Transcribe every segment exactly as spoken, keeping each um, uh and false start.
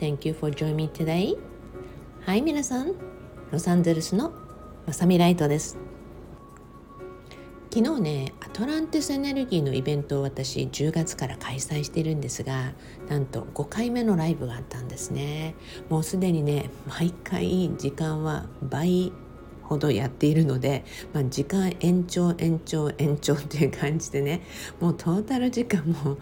Thank you for joining me today. はい、皆さん、ロサンゼルスのまさみライトです。昨日ね、アトランティスエネルギーのイベントを私じゅうがつから開催しているんですが、なんとごかいめのライブがあったんですね。もうすでにね、毎回時間は倍ほどやっているので、まあ、時間延長延長延長っていう感じでね、もうトータル時間も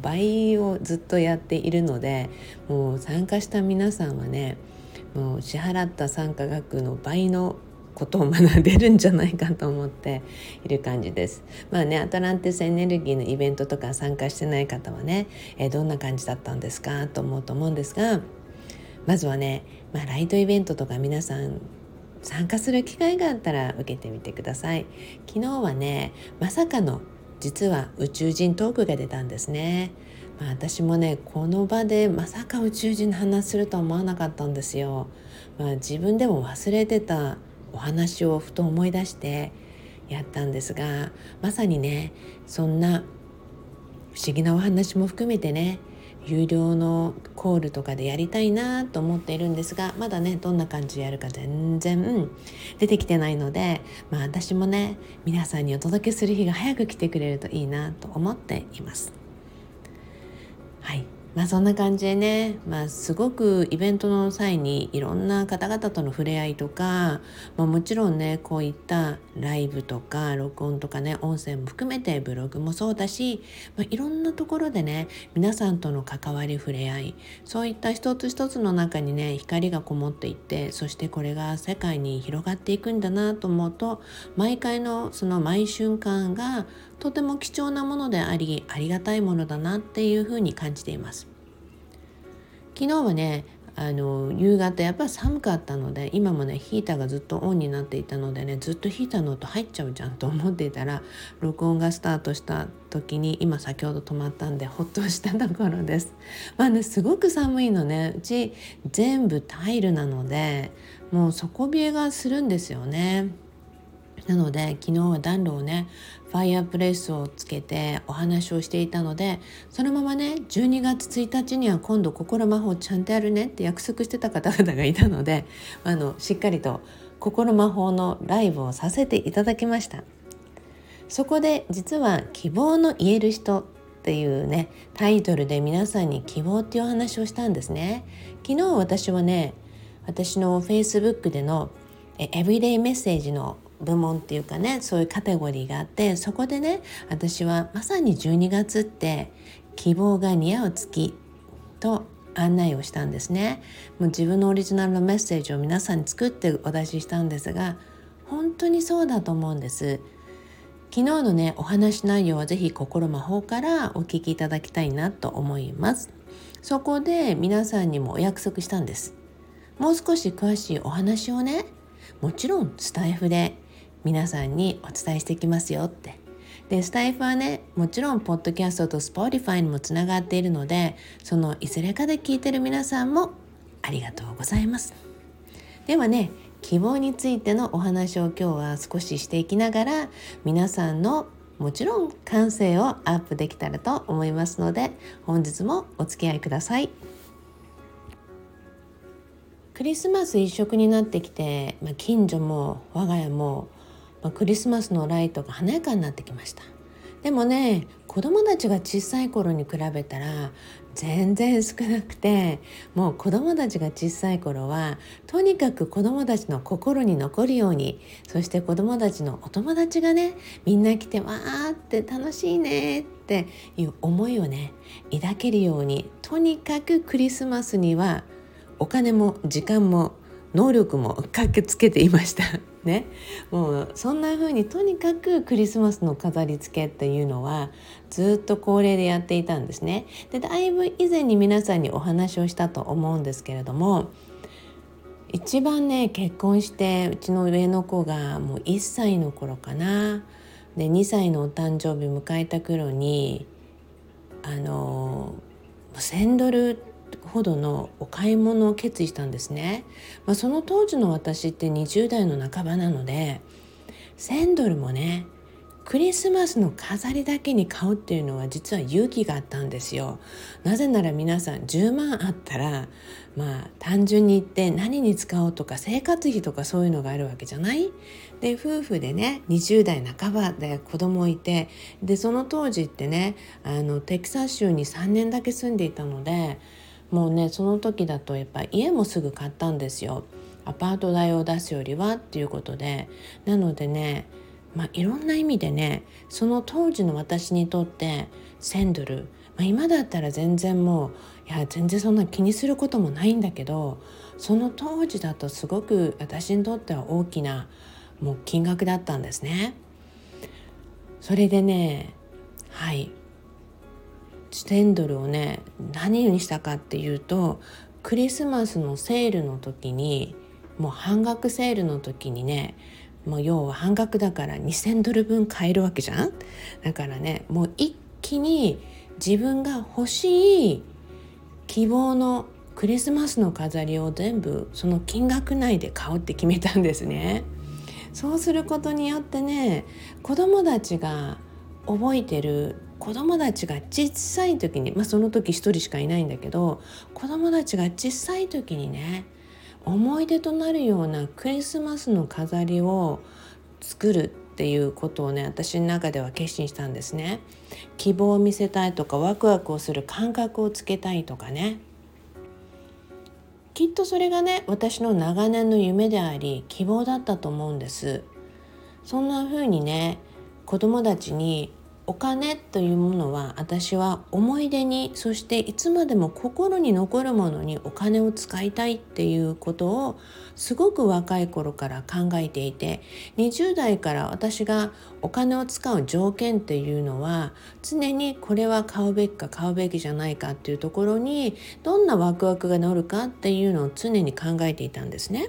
倍をずっとやっているので、もう参加した皆さんはね、もう支払った参加額の倍のことを学べるんじゃないかと思っている感じです。まあね、アトランティスエネルギーのイベントとか参加してない方はね、えー、どんな感じだったんですかと思うと思うんですが、まずはね、まあ、ライトイベントとか皆さん参加する機会があったら受けてみてください。昨日はね、まさかの実は宇宙人トークが出たんですね。まあ、私もね、この場でまさか宇宙人の話するとは思わなかったんですよ。まあ、自分でも忘れてたお話をふと思い出してやったんですが、まさにね、そんな不思議なお話も含めてね、有料のコールとかでやりたいなと思っているんですが、まだね、どんな感じでやるか全然出てきてないので、まあ、私もね、皆さんにお届けする日が早く来てくれるといいなと思っています。はい、まあ、そんな感じでね、まあ、すごくイベントの際にいろんな方々との触れ合いとか、まあ、もちろんね、こういったライブとか録音とかね、音声も含めてブログもそうだし、まあ、いろんなところでね、皆さんとの関わり、触れ合い、そういった一つ一つの中にね、光がこもっていって、そしてこれが世界に広がっていくんだなと思うと、毎回のその毎瞬間がとても貴重なものであり、ありがたいものだなっていうふうに感じています。昨日はね、あの夕方やっぱり寒かったので、今もね、ヒーターがずっとオンになっていたのでね、ずっとヒーターの音入っちゃうじゃんと思っていたら、録音がスタートした時に、今先ほど止まったんでほっとしたところです。まあね、すごく寒いのね、うち全部タイルなので、もう底冷えがするんですよね。なので昨日は暖炉をね、ファイアープレイスをつけてお話をしていたので、そのままね、じゅうにがつついたちには今度心魔法ちゃんとやるねって約束してた方々がいたので、あのしっかりと心魔法のライブをさせていただきました。そこで実は希望の言える人っていうね、タイトルで皆さんに希望っていう話をしたんですね。昨日私はね、私の Facebook でのエブリデイメッセージの部門っていうかね、そういうカテゴリーがあって、そこでね、私はまさにじゅうにがつって希望が似合う月と案内をしたんですね。もう自分のオリジナルのメッセージを皆さんに作ってお出ししたんですが、本当にそうだと思うんです。昨日のね、お話内容はぜひ心魔法からお聞きいただきたいなと思います。そこで皆さんにもお約束したんです。もう少し詳しいお話をね、もちろんスタイフで皆さんにお伝えしてきますよって。でスタイフはね、もちろんポッドキャストと Spotify にもつながっているので、そのいずれかで聞いてる皆さんもありがとうございます。ではね、希望についてのお話を今日は少ししていきながら、皆さんのもちろん感性をアップできたらと思いますので、本日もお付き合いください。クリスマス一色になってきて、まあ、近所も我が家もクリスマスのライトが華やかになってきました。でもね、子供たちが小さい頃に比べたら全然少なくて、もう子供たちが小さい頃はとにかく子供たちの心に残るように、そして子供たちのお友達がね、みんな来てわーって楽しいねっていう思いをね、抱けるように、とにかくクリスマスにはお金も時間も能力も駆けつけていましたね。もうそんな風に、とにかくクリスマスの飾り付けっていうのはずっと恒例でやっていたんですね。でだいぶ以前に皆さんにお話をしたと思うんですけれども、一番ね、結婚してうちの上の子がもういっさいの頃かな、でにさいのお誕生日迎えた頃に、あのせんドルほどのお買い物を決意したんですね。まあ、その当時の私ってにじゅうだいの半ばなので、せんドルもね、クリスマスの飾りだけに買うっていうのは実は勇気があったんですよ。なぜなら皆さんじゅうまんあったら、まあ単純に言って何に使おうとか生活費とかそういうのがあるわけじゃない。で夫婦でねにじゅうだいなかばで子供いて、でその当時ってねあのテキサス州にさんねんだけ住んでいたので、もうねその時だとやっぱ家もすぐ買ったんですよ。アパート代を出すよりはっていうことで、なのでね、まあ、いろんな意味でねその当時の私にとってせんドル、まあ、今だったら全然もういや全然そんな気にすることもないんだけど、その当時だとすごく私にとっては大きなもう金額だったんですね。それでねはいせんドルをね何にしたかっていうと、クリスマスのセールの時にもう半額セールの時にねもう要は半額だからにせんドルぶん買えるわけじゃん。だからねもう一気に自分が欲しい希望のクリスマスの飾りを全部その金額内で買おうって決めたんですね。そうすることによってね子供たちが覚えてる、子供たちが小さい時に、まあその時一人しかいないんだけど、子供たちが小さい時にね思い出となるようなクリスマスの飾りを作るっていうことをね私の中では決心したんですね。希望を見せたいとかワクワクをする感覚をつけたいとかね、きっとそれがね私の長年の夢であり希望だったと思うんです。そんな風にね子供たちにお金というものは私は思い出に、そしていつまでも心に残るものにお金を使いたいっていうことをすごく若い頃から考えていて、にじゅうだいから私がお金を使う条件っていうのは常にこれは買うべきか買うべきじゃないかっていうところにどんなワクワクが乗るかっていうのを常に考えていたんですね。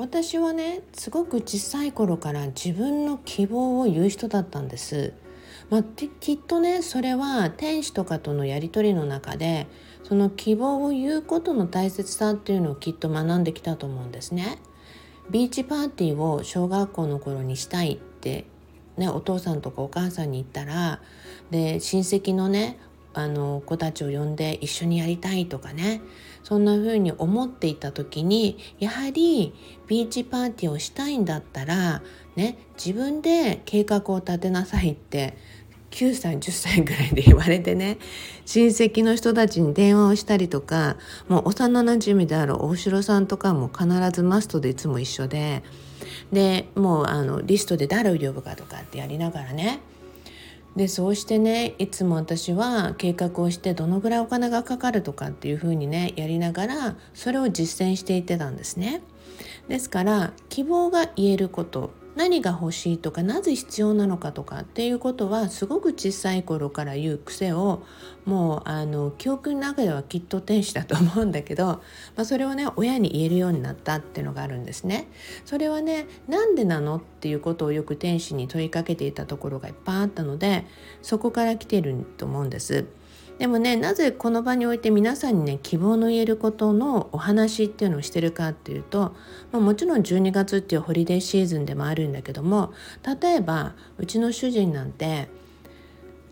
私はねすごく小さい頃から自分の希望を言う人だったんです、まあ、きっとねそれは天使とかとのやり取りの中でその希望を言うことの大切さっていうのをきっと学んできたと思うんですね。ビーチパーティーを小学校の頃にしたいって、ね、お父さんとかお母さんに言ったら、で親戚のねあの子たちを呼んで一緒にやりたいとかね、そんな風に思っていた時にやはりビーチパーティーをしたいんだったらね自分で計画を立てなさいってきゅうさいじゅっさいぐらいで言われてね、親戚の人たちに電話をしたりとか、もう幼なじみである大城さんとかも必ずマストでいつも一緒で、でもうあのリストで誰を呼ぶかとかってやりながらね、でそうしてねいつも私は計画をしてどのぐらいお金がかかるとかっていう風にねやりながらそれを実践していってたんですね。ですから希望が言えること、何が欲しいとかなぜ必要なのかとかっていうことはすごく小さい頃から言う癖をもうあの記憶の中ではきっと天使だと思うんだけど、まあ、それをね親に言えるようになったっていうのがあるんですね。それはねなんでなのっていうことをよく天使に問いかけていたところがいっぱいあったので、そこから来ていると思うんです。でもねなぜこの場において皆さんにね希望の言えることのお話っていうのをしてるかっていうと、まあ、もちろんじゅうにがつっていうホリデーシーズンでもあるんだけども、例えばうちの主人なんて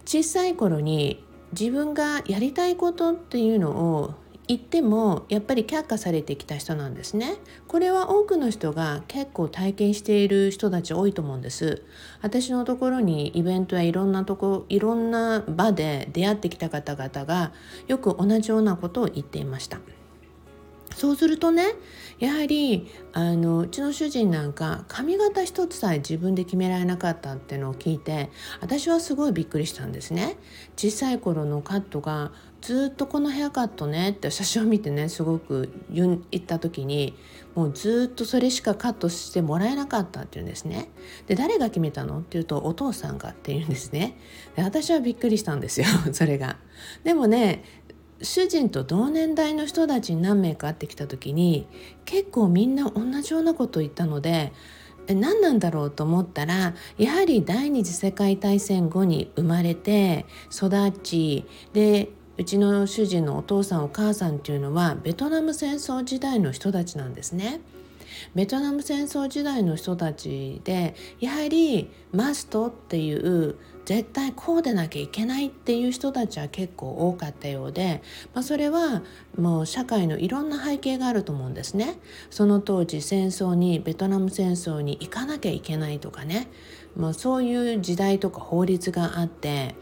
小さい頃に自分がやりたいことっていうのを言ってもやっぱり却下されてきた人なんですね。これは多くの人が結構体験している人たち多いと思うんです。私のところにイベントやいろんなとこいろんな場で出会ってきた方々がよく同じようなことを言っていました。そうするとねやはりあのうちの主人なんか髪型一つさえ自分で決められなかったっていうのを聞いて私はすごいびっくりしたんですね。小さい頃のカットがずっとこのヘアカットねって写真を見てねすごく言った時にもうずっとそれしかカットしてもらえなかったっていうんですね。で誰が決めたのっていうとお父さんがっていうんですね。で私はびっくりしたんですよそれが。でもね主人と同年代の人たちに何名か会ってきた時に結構みんな同じようなことを言ったのでえ何なんだろうと思ったら、やはり第二次世界大戦後に生まれて育ちでうちの主人のお父さんお母さんっていうのはベトナム戦争時代の人たちなんですね。ベトナム戦争時代の人たちでやはりマストっていう絶対こうでなきゃいけないっていう人たちは結構多かったようで、まあ、それはもう社会のいろんな背景があると思うんですね。その当時戦争にベトナム戦争に行かなきゃいけないとかね、もうそういう時代とか法律があって、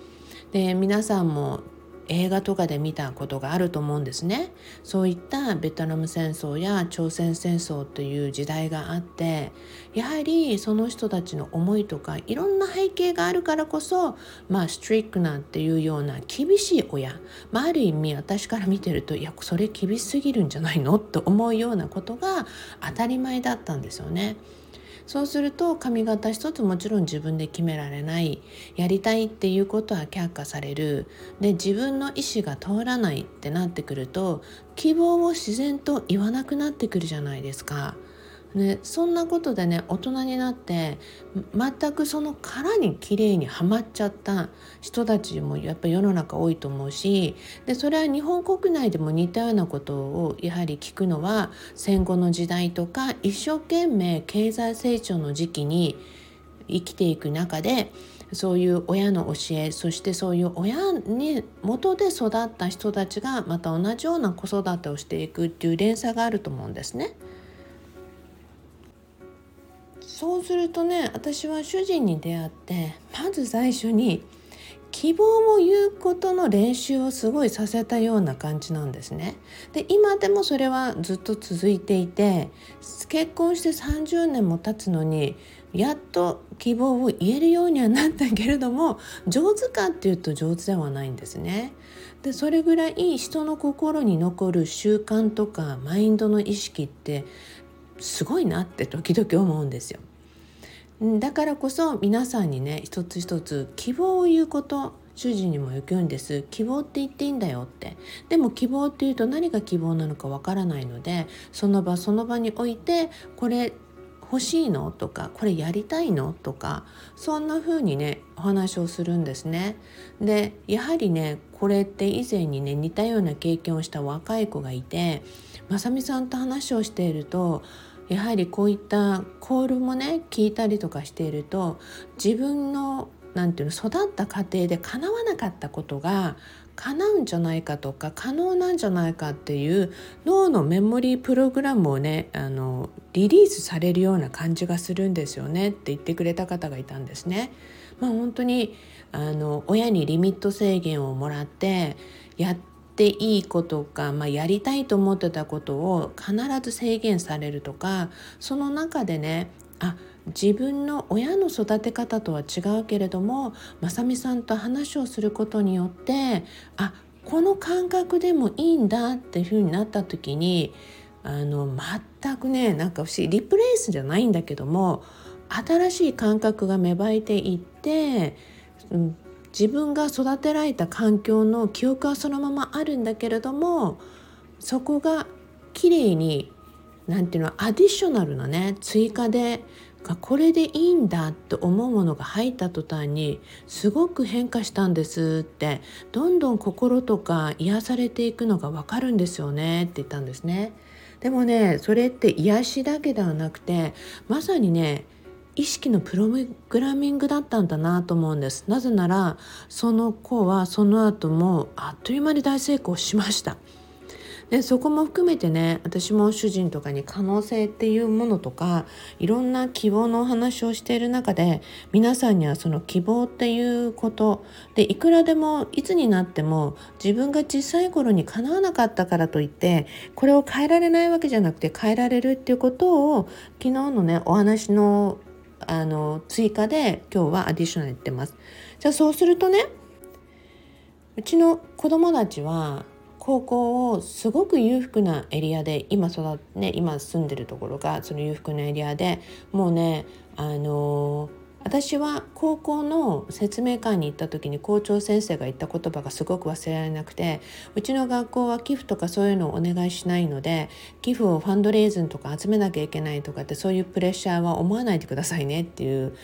で皆さんも映画とかで見たことがあると思うんですね。そういったベトナム戦争や朝鮮戦争という時代があって、やはりその人たちの思いとかいろんな背景があるからこそ、まあストリックなっていうような厳しい親、まあ、ある意味私から見てると、いやそれ厳しすぎるんじゃないのと思うようなことが当たり前だったんですよね。そうすると髪型一つもちろん自分で決められない、やりたいっていうことは却下される、で自分の意思が通らないってなってくると希望を自然と言わなくなってくるじゃないですか、ね、そんなことでね、大人になって全くその殻に綺麗にはまっちゃった人たちもやっぱり世の中多いと思うし、でそれは日本国内でも似たようなことをやはり聞くのは、戦後の時代とか一生懸命経済成長の時期に生きていく中で、そういう親の教え、そしてそういう親に元で育った人たちがまた同じような子育てをしていくっていう連鎖があると思うんですね。そうするとね、私は主人に出会ってまず最初に希望を言うことの練習をすごいさせたような感じなんですね。で今でもそれはずっと続いていて、結婚してさんじゅうねんも経つのにやっと希望を言えるようにはなったけれども、上手かっていうと上手ではないんですね。でそれぐらい人の心に残る習慣とかマインドの意識ってすごいなって時々思うんですよ。だからこそ皆さんにね、一つ一つ希望を言うこと、主人にも言うんです。希望って言っていいんだよって。でも希望っていうと何が希望なのかわからないので、その場その場においてこれ欲しいのとか、これやりたいのとか、そんな風にねお話をするんですね。でやはりね、これって以前にね似たような経験をした若い子がいて、まさみさんと話をしていると、やはりこういったコールもね聞いたりとかしていると、自分のなんていうの育った家庭で叶わなかったことが叶うんじゃないかとか、可能なんじゃないかっていう脳のメモリープログラムをねあのリリースされるような感じがするんですよねって言ってくれた方がいたんですね。まあ、本当にあの親にリミット制限をもらってやってでいいことか、まあ、やりたいと思ってたことを必ず制限されるとか、その中でね、あ、自分の親の育て方とは違うけれども、まさみさんと話をすることによって、あ、この感覚でもいいんだっていうふうになった時に、あの全くね、なんか不思議、リプレイスじゃないんだけども、新しい感覚が芽生えていって、うん自分が育てられた環境の記憶はそのままあるんだけれども、そこが綺麗になんていうのアディショナルなね追加でこれでいいんだと思うものが入った途端にすごく変化したんですって、どんどん心とか癒されていくのがわかるんですよねって言ったんですね。でもね、それって癒しだけではなくて、まさにね意識のプログラミングだったんだなと思うんです。なぜならその子はその後もあっという間に大成功しました。でそこも含めてね、私も主人とかに可能性っていうものとかいろんな希望のお話をしている中で、皆さんにはその希望っていうことで、いくらでもいつになっても自分が小さい頃に叶わなかったからといってこれを変えられないわけじゃなくて、変えられるっていうことを昨日のねお話のあの追加で今日はアディショナル言ってます。じゃあそうするとね、うちの子供たちは高校をすごく裕福なエリアで今育ね今住んでるところがその裕福なエリアでもうねあの私は高校の説明会に行った時に校長先生が言った言葉がすごく忘れられなくて、うちの学校は寄付とかそういうのをお願いしないので、寄付をファンドレイズンとか集めなきゃいけないとかってそういうプレッシャーは思わないでくださいねっていう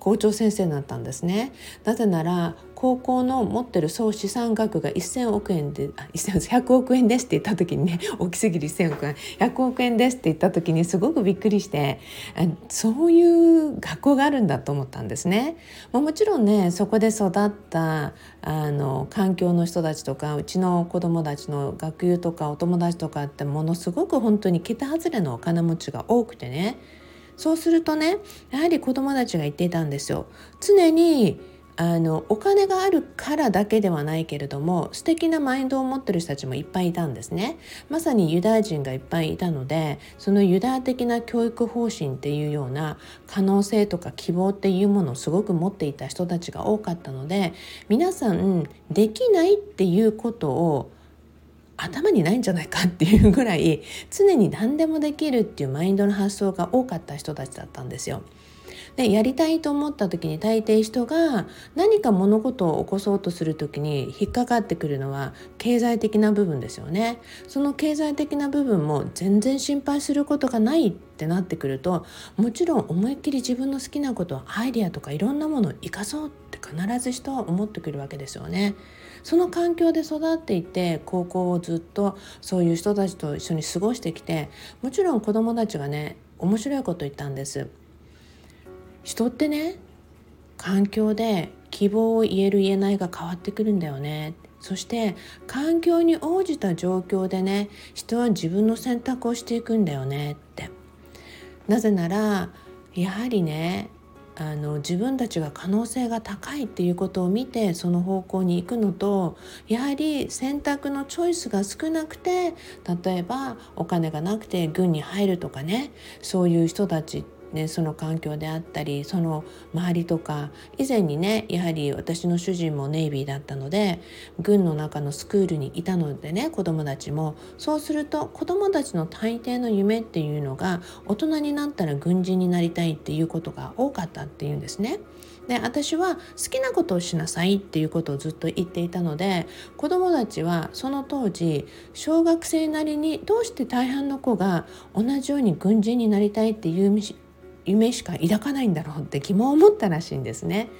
校長先生だったんですね。なぜなら高校の持ってる総資産額がせんおくえんで、あ、ひゃくおくえんですって言った時にね、大きすぎるせんおくえん、ひゃくおくえんですって言った時にすごくびっくりして、そういう学校があるんだと思ったんですね。まあ、もちろんね、そこで育ったあの環境の人たちとか、うちの子どもたちの学友とかお友達とかってものすごく本当に桁外れのお金持ちが多くてね、そうするとね、やはり子どもたちが言っていたんですよ。常にあのお金があるからだけではないけれども、素敵なマインドを持ってる人たちもいっぱいいたんですね。まさにユダヤ人がいっぱいいたので、そのユダヤ的な教育方針っていうような可能性とか希望っていうものをすごく持っていた人たちが多かったので、皆さんできないっていうことを頭にないんじゃないかっていうぐらい、常に何でもできるっていうマインドの発想が多かった人たちだったんですよ。で、やりたいと思った時に大抵人が何か物事を起こそうとする時に引っかかってくるのは経済的な部分ですよね。その経済的な部分も全然心配することがないってなってくると、もちろん思いっきり自分の好きなこと、アイデアとかいろんなものを生かそうって必ず人は思ってくるわけですよね。その環境で育っていて、高校をずっとそういう人たちと一緒に過ごしてきて、もちろん子どもたちがね、面白いこと言ったんです。人ってね、環境で希望を言える言えないが変わってくるんだよね。そして環境に応じた状況でね、人は自分の選択をしていくんだよねって。なぜならやはりね、あの自分たちが可能性が高いっていうことを見てその方向に行くのと、やはり選択のチョイスが少なくて、例えばお金がなくて軍に入るとかね、そういう人たちってね、その環境であったりその周りとか、以前にね、やはり私の主人もネイビーだったので軍の中のスクールにいたのでね、子どもたちもそうすると、子どもたちの大抵の夢っていうのが大人になったら軍人になりたいっていうことが多かったっていうんですね。で、私は好きなことをしなさいっていうことをずっと言っていたので、子どもたちはその当時小学生なりに、どうして大半の子が同じように軍人になりたいっていう夢しか抱かないんだろうって疑問を持ったらしいんですね。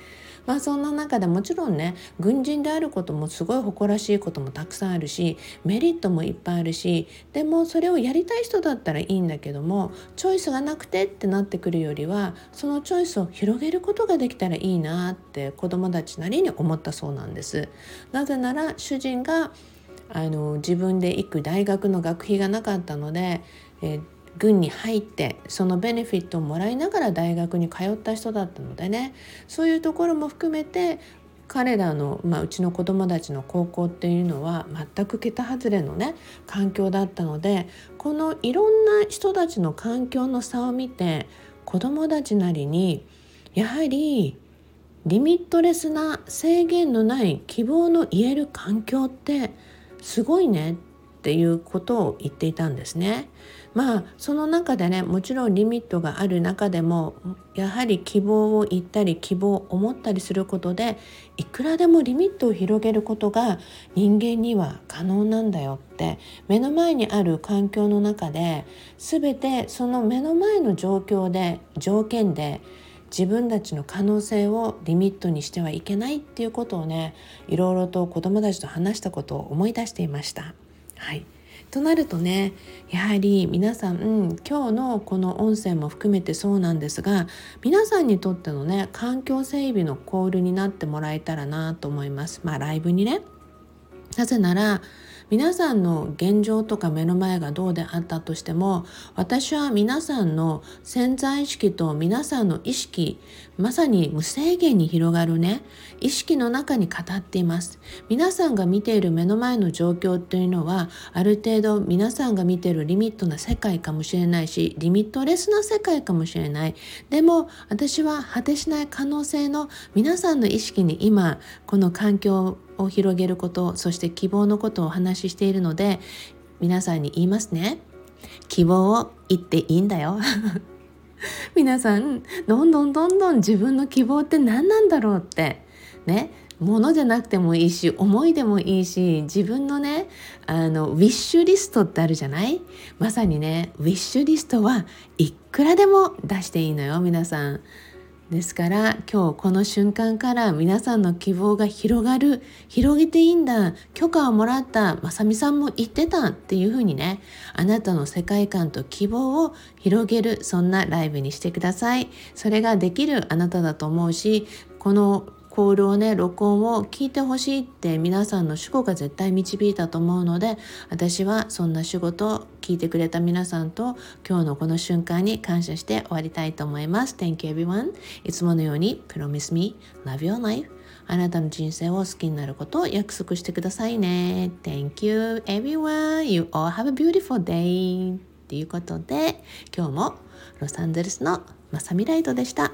まあ、そんな中でもちろんね、軍人であることもすごい誇らしいこともたくさんあるし、メリットもいっぱいあるし、でもそれをやりたい人だったらいいんだけども、チョイスがなくてってなってくるよりは、そのチョイスを広げることができたらいいなって子どもたちなりに思ったそうなんです。なぜなら主人があの自分で行く大学の学費がなかったので、えー軍に入ってそのベネフィットをもらいながら大学に通った人だったのでね、そういうところも含めて彼らの、まあ、うちの子どもたちの高校っていうのは全く桁外れのね環境だったので、このいろんな人たちの環境の差を見て、子どもたちなりにやはりリミットレスな制限のない希望の言える環境ってすごいねっていうことを言っていたんですね。まあその中でね、もちろんリミットがある中でもやはり希望を言ったり希望を思ったりすることで、いくらでもリミットを広げることが人間には可能なんだよって、目の前にある環境の中で全てその目の前の状況で条件で自分たちの可能性をリミットにしてはいけないっていうことをね、いろいろと子どもたちと話したことを思い出していました。はい、となるとね、やはり皆さん、うん、今日のこの音声も含めてそうなんですが、皆さんにとってのね環境整備のコールになってもらえたらなと思います。まあライブにね、なぜなら皆さんの現状とか目の前がどうであったとしても、私は皆さんの潜在意識と皆さんの意識、まさに無制限に広がるね意識の中に語っています。皆さんが見ている目の前の状況というのは、ある程度皆さんが見ているリミットな世界かもしれないし、リミットレスな世界かもしれない。でも私は果てしない可能性の皆さんの意識に今この環境をを広げること、そして希望のことをお話ししているので、皆さんに言いますね。希望を言っていいんだよ皆さんどんどんどんどん自分の希望って何なんだろうってね、物じゃなくてもいいし思いでもいいし、自分のねあのウィッシュリストってあるじゃない。まさにねウィッシュリストはいくらでも出していいのよ皆さん。ですから今日この瞬間から皆さんの希望が広がる、広げていいんだ、許可をもらった、まさみさんも言ってたっていう風にね、あなたの世界観と希望を広げる、そんなライブにしてください。それができるあなただと思うし、このコールをね録音を聞いてほしいって皆さんの主語が絶対導いたと思うので、私はそんな主語と聞いてくれた皆さんと今日のこの瞬間に感謝して終わりたいと思います。 Thank you everyone。 いつものように Promise me love your life。 あなたの人生を好きになることを約束してくださいね。 Thank you everyone。 You all have a beautiful day。 ということで今日もロサンゼルスのまさみライトでした。